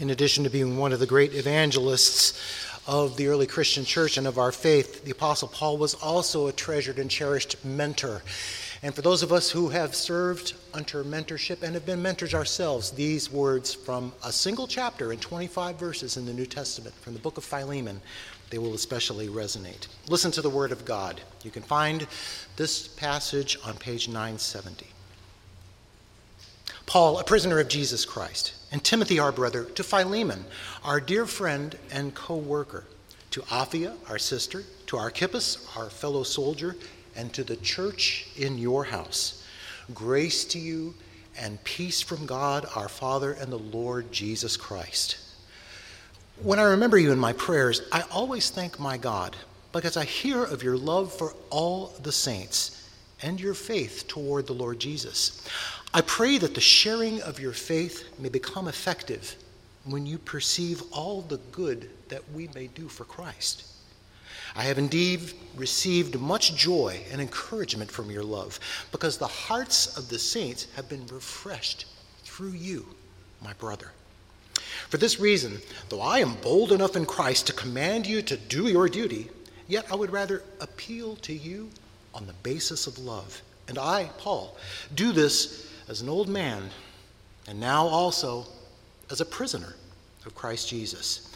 In addition to being one of the great evangelists of the early Christian church and of our faith, the Apostle Paul was also a treasured and cherished mentor. And for those of us who have served under mentorship and have been mentors ourselves, these words from a single chapter in 25 verses in the New Testament from the book of Philemon, they will especially resonate. Listen to the word of God. You can find this passage on page 970. Paul, a prisoner of Jesus Christ, and Timothy, our brother, to Philemon, our dear friend and co-worker, to Aphia, our sister, to Archippus, our fellow soldier, and to the church in your house. Grace to you and peace from God, our Father, and the Lord Jesus Christ. When I remember you in my prayers, I always thank my God, because I hear of your love for all the saints and your faith toward the Lord Jesus. I pray that the sharing of your faith may become effective when you perceive all the good that we may do for Christ. I have indeed received much joy and encouragement from your love, because the hearts of the saints have been refreshed through you, my brother. For this reason, though I am bold enough in Christ to command you to do your duty, yet I would rather appeal to you on the basis of love. And I, Paul, do this as an old man, and now also as a prisoner of Christ Jesus.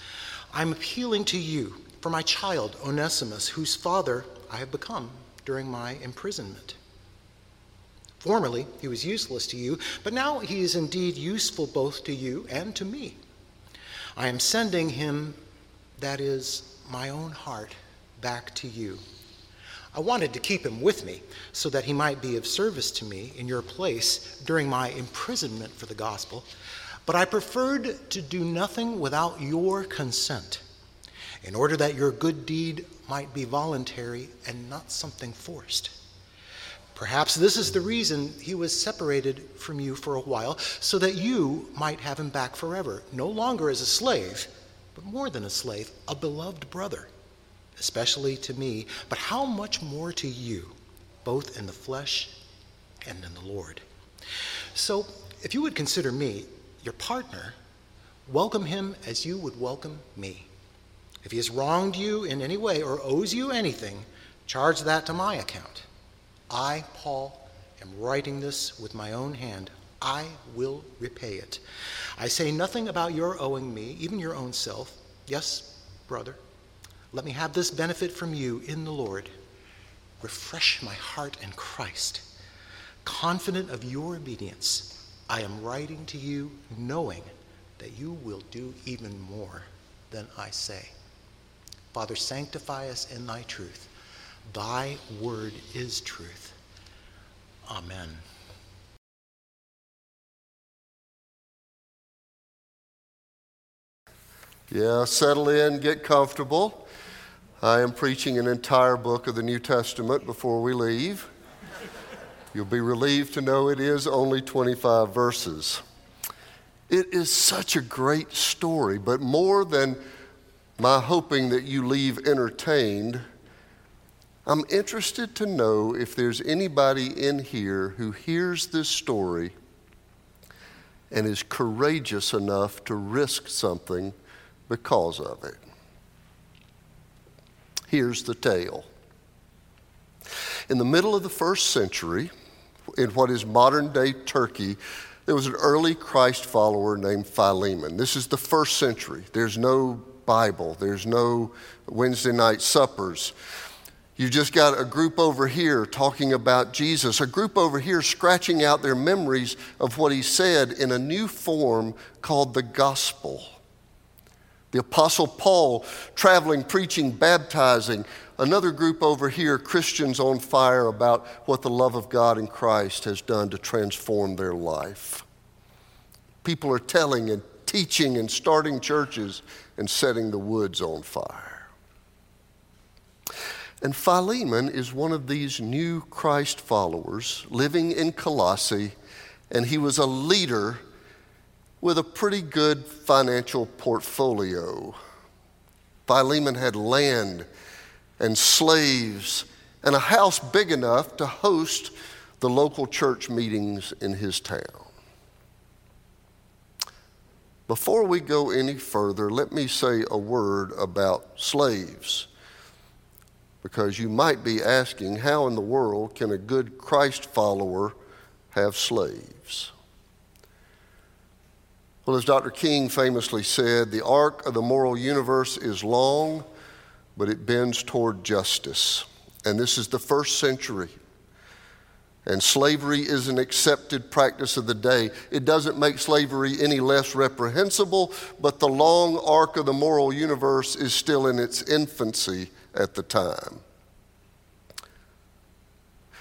I'm appealing to you for my child, Onesimus, whose father I have become during my imprisonment. Formerly, he was useless to you, but now he is indeed useful both to you and to me. I am sending him, that is, my own heart, back to you. I wanted to keep him with me so that he might be of service to me in your place during my imprisonment for the gospel, but I preferred to do nothing without your consent, in order that your good deed might be voluntary and not something forced. Perhaps this is the reason he was separated from you for a while, so that you might have him back forever, no longer as a slave, but more than a slave, a beloved brother, especially to me, but how much more to you, both in the flesh and in the Lord. So if you would consider me your partner, welcome him as you would welcome me. If he has wronged you in any way or owes you anything, charge that to my account. I, Paul, am writing this with my own hand. I will repay it. I say nothing about your owing me, even your own self. Yes, brother. Let me have this benefit from you in the Lord. Refresh my heart in Christ. Confident of your obedience, I am writing to you knowing that you will do even more than I say. Father, sanctify us in thy truth. Thy word is truth. Amen. Yeah, settle in, get comfortable. I am preaching an entire book of the New Testament before we leave. You'll be relieved to know it is only 25 verses. It is such a great story, but more than my hoping that you leave entertained, I'm interested to know if there's anybody in here who hears this story and is courageous enough to risk something because of it. Here's the tale. In the middle of the first century, in what is modern-day Turkey, there was an early Christ follower named Philemon. This is the first century. There's no Bible. There's no Wednesday night suppers. You just got a group over here talking about Jesus, a group over here scratching out their memories of what he said in a new form called the gospel. The Apostle Paul, traveling, preaching, baptizing, Another group over here, Christians on fire about what the love of God in Christ has done to transform their life. People are telling and teaching and starting churches and setting the woods on fire. And Philemon is one of these new Christ followers living in Colossae, and he was a leader with a pretty good financial portfolio. Philemon had land and slaves and a house big enough to host the local church meetings in his town. Before we go any further, let me say a word about slaves, because you might be asking, how in the world can a good Christ follower have slaves? Well, as Dr. King famously said, the arc of the moral universe is long, but it bends toward justice. And this is the first century. And slavery is an accepted practice of the day. It doesn't make slavery any less reprehensible, but the long arc of the moral universe is still in its infancy at the time.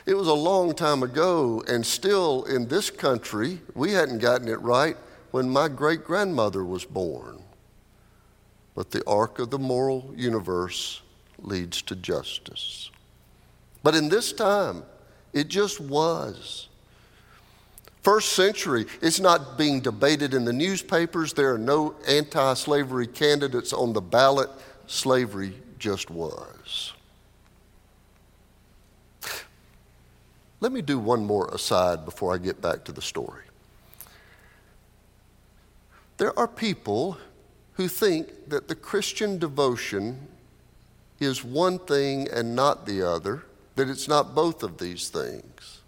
It was a long time ago, and still in this country, we hadn't gotten it right when my great-grandmother was born. But the arc of the moral universe leads to justice. But in this time, it just was. First century, it's not being debated in the newspapers. There are no anti-slavery candidates on the ballot. Slavery just was. Let me do one more aside before I get back to the story. There are people who think that the Christian devotion is one thing and not the other, that it's not both of these things.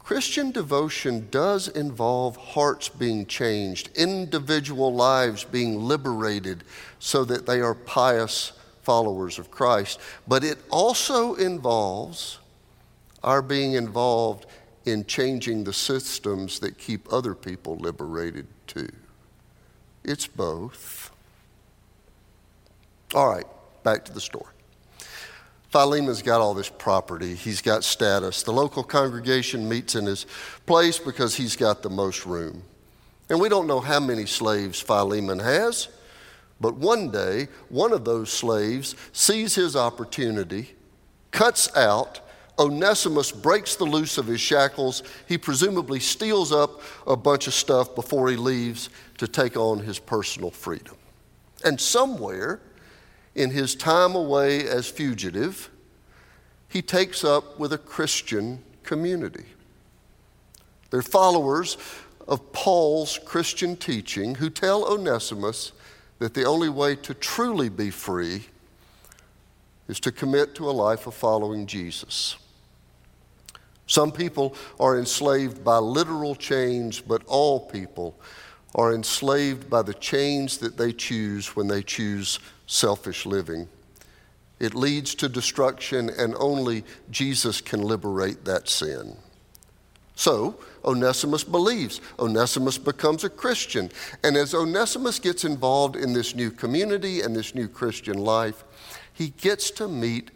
Christian devotion does involve hearts being changed, individual lives being liberated so that they are pious followers of Christ, but it also involves our being involved in changing the systems that keep other people liberated too. It's both. All right, back to the story. Philemon's got all this property. He's got status. The local congregation meets in his place because he's got the most room. And we don't know how many slaves Philemon has, but one day, one of those slaves sees his opportunity, cuts out. Onesimus breaks the loose of his shackles. He presumably steals up a bunch of stuff before he leaves to take on his personal freedom. And somewhere in his time away as fugitive, he takes up with a Christian community. They're followers of Paul's Christian teaching who tell Onesimus that the only way to truly be free is to commit to a life of following Jesus. Some people are enslaved by literal chains, but all people are enslaved by the chains that they choose when they choose selfish living. It leads to destruction, and only Jesus can liberate that sin. So Onesimus believes. Onesimus becomes a Christian. And as Onesimus gets involved in this new community and this new Christian life, he gets to meet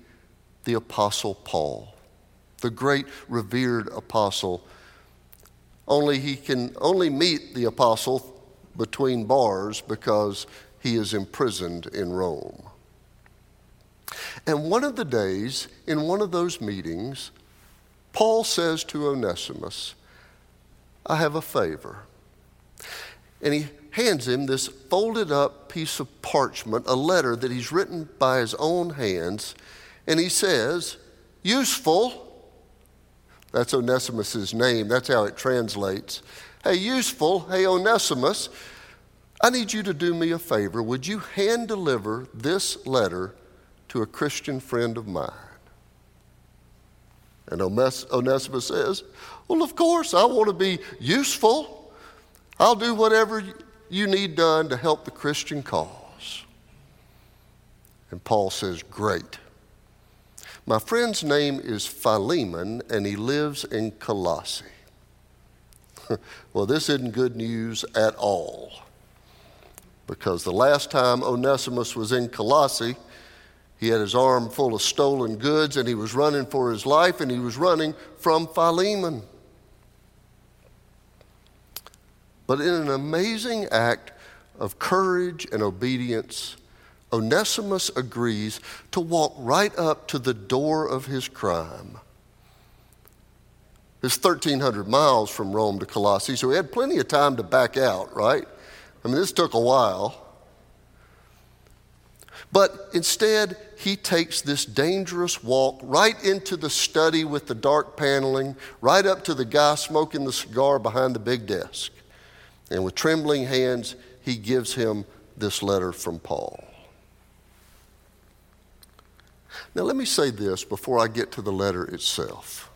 the Apostle Paul, the great revered apostle. Only he can only meet the apostle between bars because he is imprisoned in Rome. And one of the days, in one of those meetings, Paul says to Onesimus, "I have a favor." And he hands him this folded up piece of parchment, a letter that he's written by his own hands, and he says, "Useful." That's Onesimus' name. That's how it translates. "Hey, useful. Hey, Onesimus, I need you to do me a favor. Would you hand deliver this letter to a Christian friend of mine?" And Onesimus says, "Well, of course, I want to be useful. I'll do whatever you need done to help the Christian cause." And Paul says, "Great. My friend's name is Philemon, and he lives in Colossae." Well, this isn't good news at all, because the last time Onesimus was in Colossae, He had his arm full of stolen goods, and he was running for his life, and he was running from Philemon. But in an amazing act of courage and obedience, Onesimus agrees to walk right up to the door of his crime. It's 1,300 miles from Rome to Colossae, so he had plenty of time to back out, right? I mean, this took a while. But instead, he takes this dangerous walk right into the study with the dark paneling, right up to the guy smoking the cigar behind the big desk. And with trembling hands, he gives him this letter from Paul. Now, let me say this before I get to the letter itself.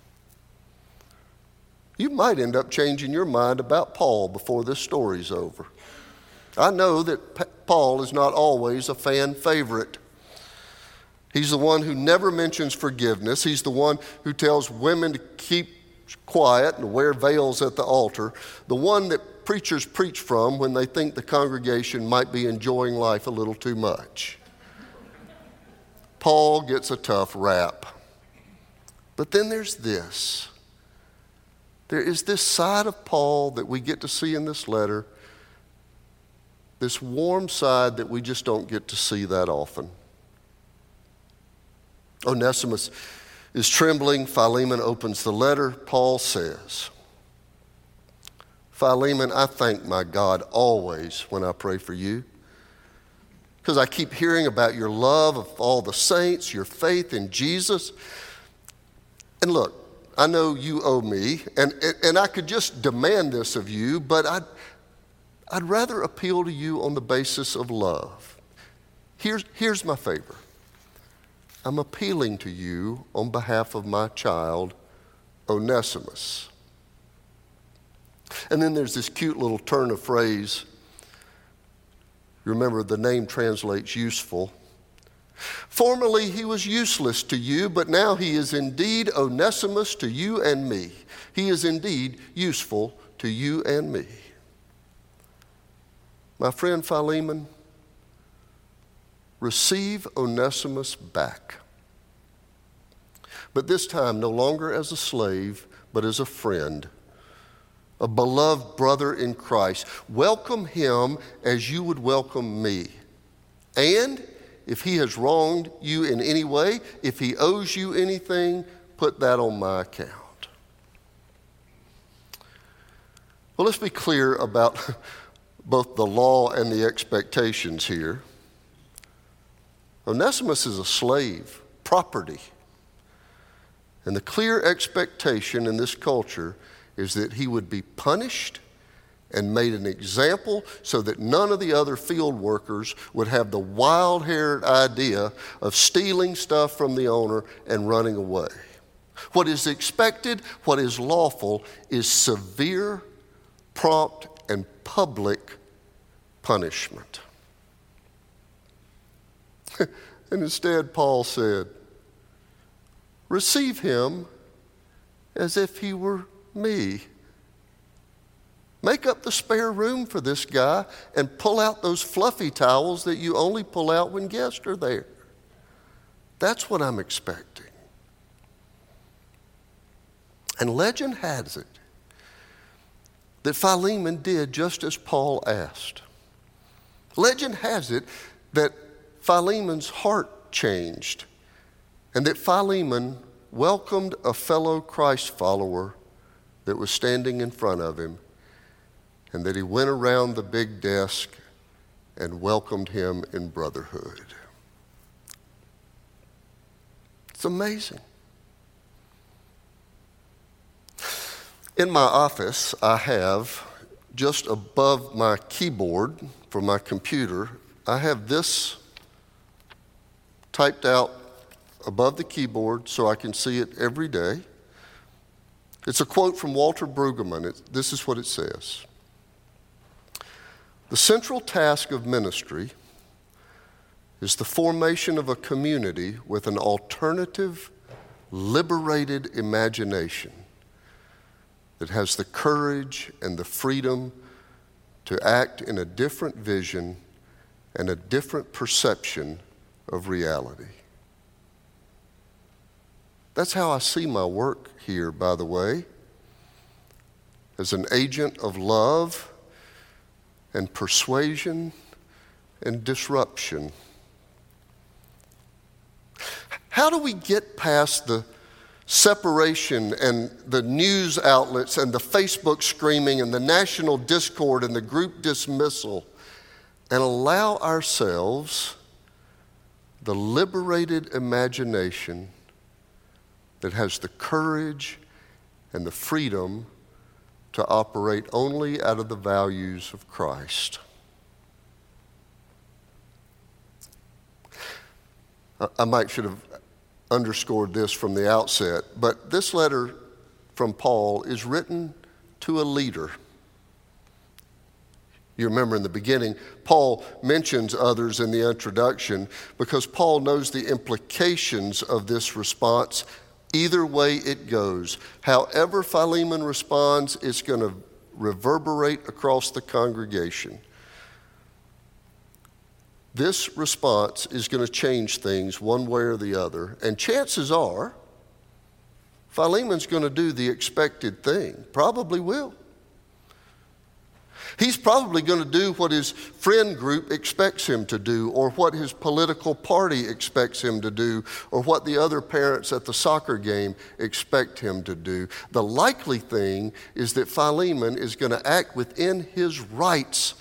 You might end up changing your mind about Paul before this story's over. I know that Paul is not always a fan favorite. He's the one who never mentions forgiveness. He's the one who tells women to keep quiet and wear veils at the altar. The one that preachers preach from when they think the congregation might be enjoying life a little too much. Paul gets a tough rap. But then there's this. There is this side of Paul that we get to see in this letter, this warm side that we just don't get to see that often. Onesimus is trembling. Philemon opens the letter. Paul says, Philemon, I thank my God always when I pray for you, because I keep hearing about your love of all the saints, your faith in Jesus. And look, I know you owe me, and I could just demand this of you, but I'd rather appeal to you on the basis of love. Here's my favor. I'm appealing to you on behalf of my child, Onesimus. And then there's this cute little turn of phrase. Remember, the name translates useful. Formerly he was useless to you, but now he is indeed Onesimus to you and me. He is indeed useful to you and me. My friend Philemon, receive Onesimus back. But this time no longer as a slave, but as a friend, a beloved brother in Christ. Welcome him as you would welcome me. And if he has wronged you in any way, if he owes you anything, put that on my account. Well, let's be clear about both the law and the expectations here. Onesimus is a slave, property. And the clear expectation in this culture is that he would be punished and made an example so that none of the other field workers would have the wild-haired idea of stealing stuff from the owner and running away. What is expected, what is lawful, is severe, prompt, and public punishment. And instead, Paul said, receive him as if he were me. Make up the spare room for this guy and pull out those fluffy towels that you only pull out when guests are there. That's what I'm expecting. And legend has it that Philemon did just as Paul asked. Legend has it that Philemon's heart changed and that Philemon welcomed a fellow Christ follower that was standing in front of him, and that he went around the big desk and welcomed him in brotherhood. It's amazing. In my office, I have, just above my keyboard for my computer, I have this typed out above the keyboard so I can see it every day. It's a quote from Walter Brueggemann. This is what it says. The central task of ministry is the formation of a community with an alternative, liberated imagination that has the courage and the freedom to act in a different vision and a different perception of reality. That's how I see my work here, by the way, as an agent of love and persuasion and disruption. How do we get past the separation and the news outlets and the Facebook screaming and the national discord and the group dismissal and allow ourselves the liberated imagination that has the courage and the freedom to operate only out of the values of Christ? I might should have underscored this from the outset, but this letter from Paul is written to a leader. You remember in the beginning, Paul mentions others in the introduction because Paul knows the implications of this response. Either way it goes, however Philemon responds, it's going to reverberate across the congregation. This response is going to change things one way or the other, and chances are Philemon's going to do the expected thing, probably will. He's probably going to do what his friend group expects him to do, or what his political party expects him to do, or what the other parents at the soccer game expect him to do. The likely thing is that Philemon is going to act within his rights,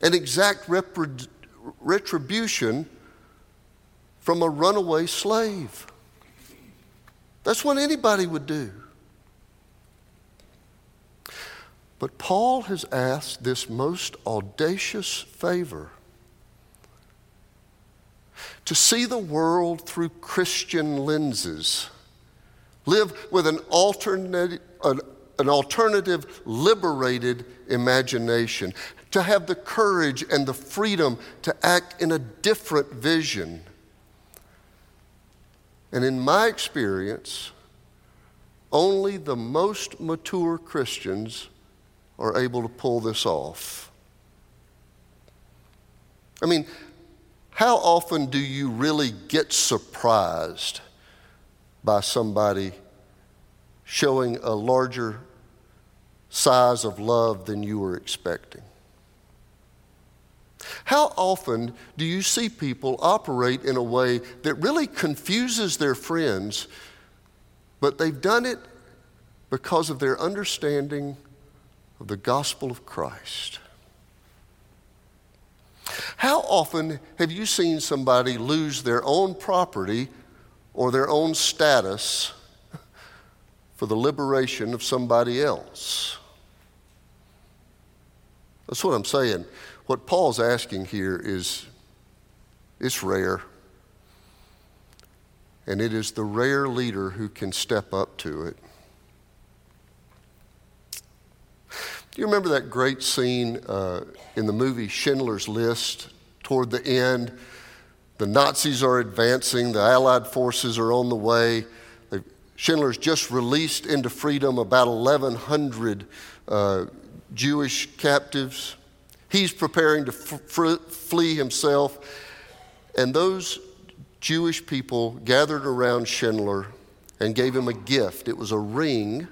an exact retribution from a runaway slave. That's what anybody would do. But Paul has asked this most audacious favor: to see the world through Christian lenses, live with an alternative, liberated imagination, to have the courage and the freedom to act in a different vision. And in my experience, only the most mature Christians are able to pull this off. I mean, how often do you really get surprised by somebody showing a larger size of love than you were expecting? How often do you see people operate in a way that really confuses their friends, but they've done it because of their understanding of the gospel of Christ? How often have you seen somebody lose their own property or their own status for the liberation of somebody else? That's what I'm saying. What Paul's asking here is, it's rare. And it is the rare leader who can step up to it. Do you remember that great scene in the movie Schindler's List? Toward the end, the Nazis are advancing, the Allied forces are on the way. Schindler's just released into freedom about 1,100 Jewish captives. He's preparing to flee himself. And those Jewish people gathered around Schindler and gave him a gift. It was a ring.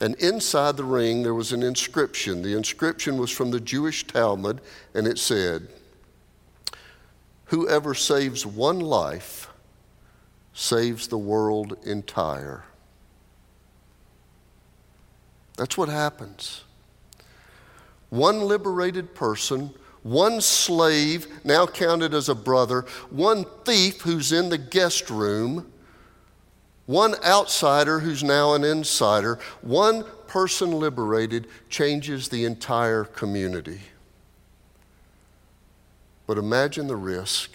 And inside the ring, there was an inscription. The inscription was from the Jewish Talmud, and it said, "Whoever saves one life saves the world entire." That's what happens. One liberated person, one slave, now counted as a brother, one thief who's in the guest room, one outsider who's now an insider, one person liberated changes the entire community. But imagine the risk.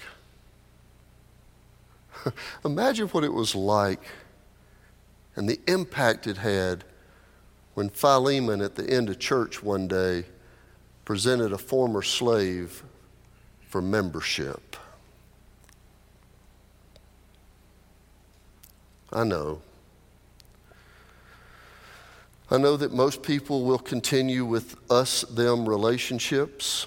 Imagine what it was like and the impact it had when Philemon at the end of church one day presented a former slave for membership. I know that most people will continue with us-them relationships.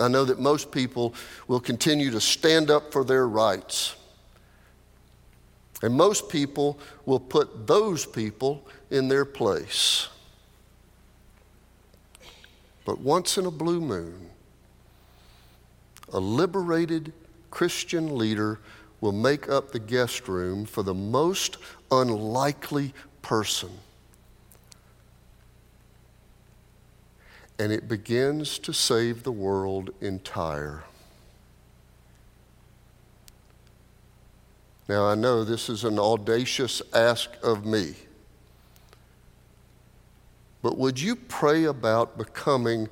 I know that most people will continue to stand up for their rights. And most people will put those people in their place. But once in a blue moon, a liberated Christian leader will make up the guest room for the most unlikely person. And it begins to save the world entire. Now, I know this is an audacious ask of me, but would you pray about becoming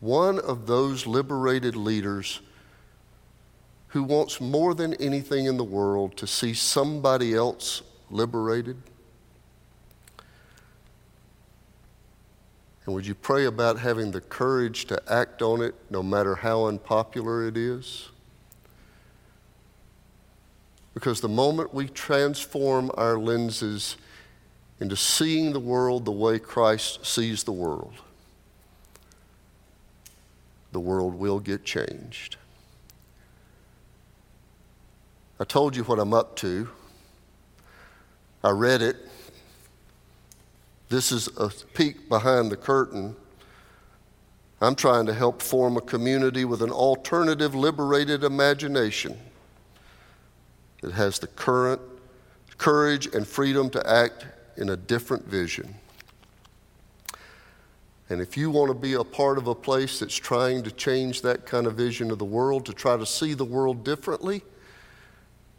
one of those liberated leaders who wants more than anything in the world to see somebody else liberated? And would you pray about having the courage to act on it no matter how unpopular it is? Because the moment we transform our lenses into seeing the world the way Christ sees the world will get changed. I told you what I'm up to. I read it. This is a peek behind the curtain. I'm trying to help form a community with an alternative, liberated imagination that has the current courage and freedom to act in a different vision. And if you want to be a part of a place that's trying to change that kind of vision of the world, to try to see the world differently,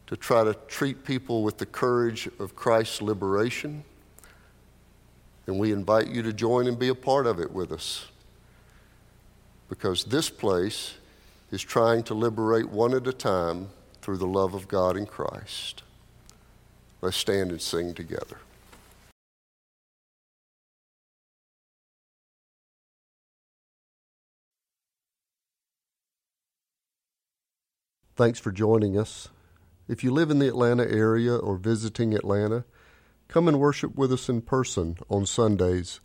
to try to treat people with the courage of Christ's liberation, and we invite you to join and be a part of it with us, because this place is trying to liberate one at a time through the love of God in Christ. Let's stand and sing together. Thanks for joining us. If you live in the Atlanta area or visiting Atlanta, come and worship with us in person on Sundays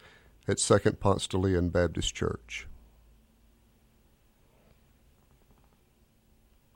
at Second Ponce de Leon Baptist Church.